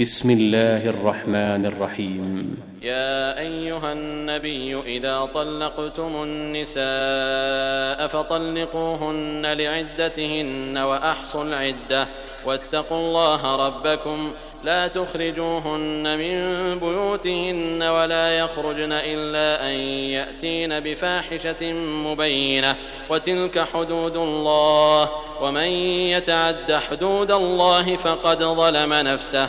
بسم الله الرحمن الرحيم يا أيها النبي إذا طلقتم النساء فطلقوهن لعدتهن وأحصوا العدة واتقوا الله ربكم لا تخرجوهن من بيوتهن ولا يخرجن إلا أن يأتين بفاحشة مبينة وتلك حدود الله ومن يتعد حدود الله فقد ظلم نفسه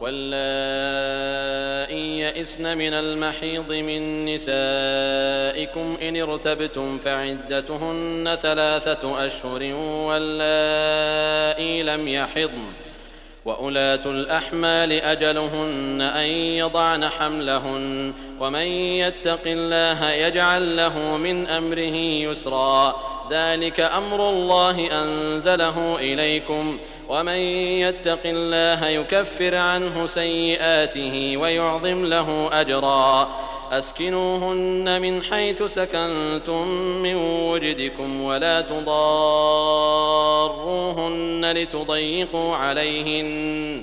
واللائي يئسن من المحيض من نسائكم إن ارتبتم فعدتهن 3 أشهر واللائي لم يحضن وأولاة الأحمال أجلهن أن يضعن حملهن ومن يتق الله يجعل له من أمره يسرا ذلك أمر الله أنزله إليكم ومن يتق الله يكفر عنه سيئاته ويعظم له أجرا أسكنوهن من حيث سكنتم من وجدكم ولا تضاروهن لتضيقوا عليهن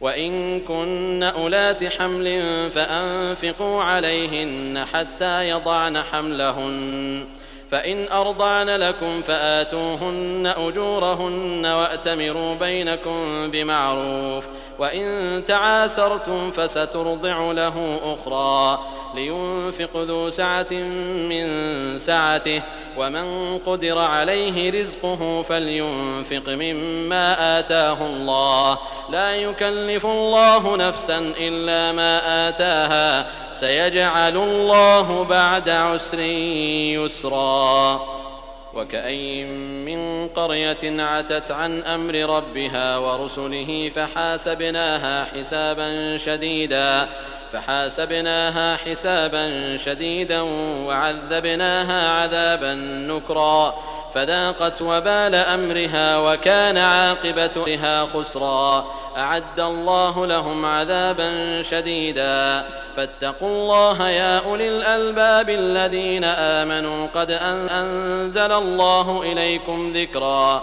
وإن كن أولات حمل فأنفقوا عليهن حتى يضعن حملهن فإن أرضعن لكم فآتوهن أجورهن وأتمروا بينكم بمعروف وإن تعاسرتم فسترضع له أخرى لينفق ذو سعة من سعته ومن قدر عليه رزقه فلينفق مما آتاه الله لا يكلف الله نفسا إلا ما آتاها سيجعل الله بعد عسر يسرا وكأين من قرية عتت عن أمر ربها ورسله فحاسبناها حسابا شديدا وعذبناها عذابا نكرا فذاقت وبال أمرها وكان عاقبتها خسرا أعد الله لهم عذابا شديدا فاتقوا الله يا أولي الألباب الذين آمنوا قد أنزل الله إليكم ذكرا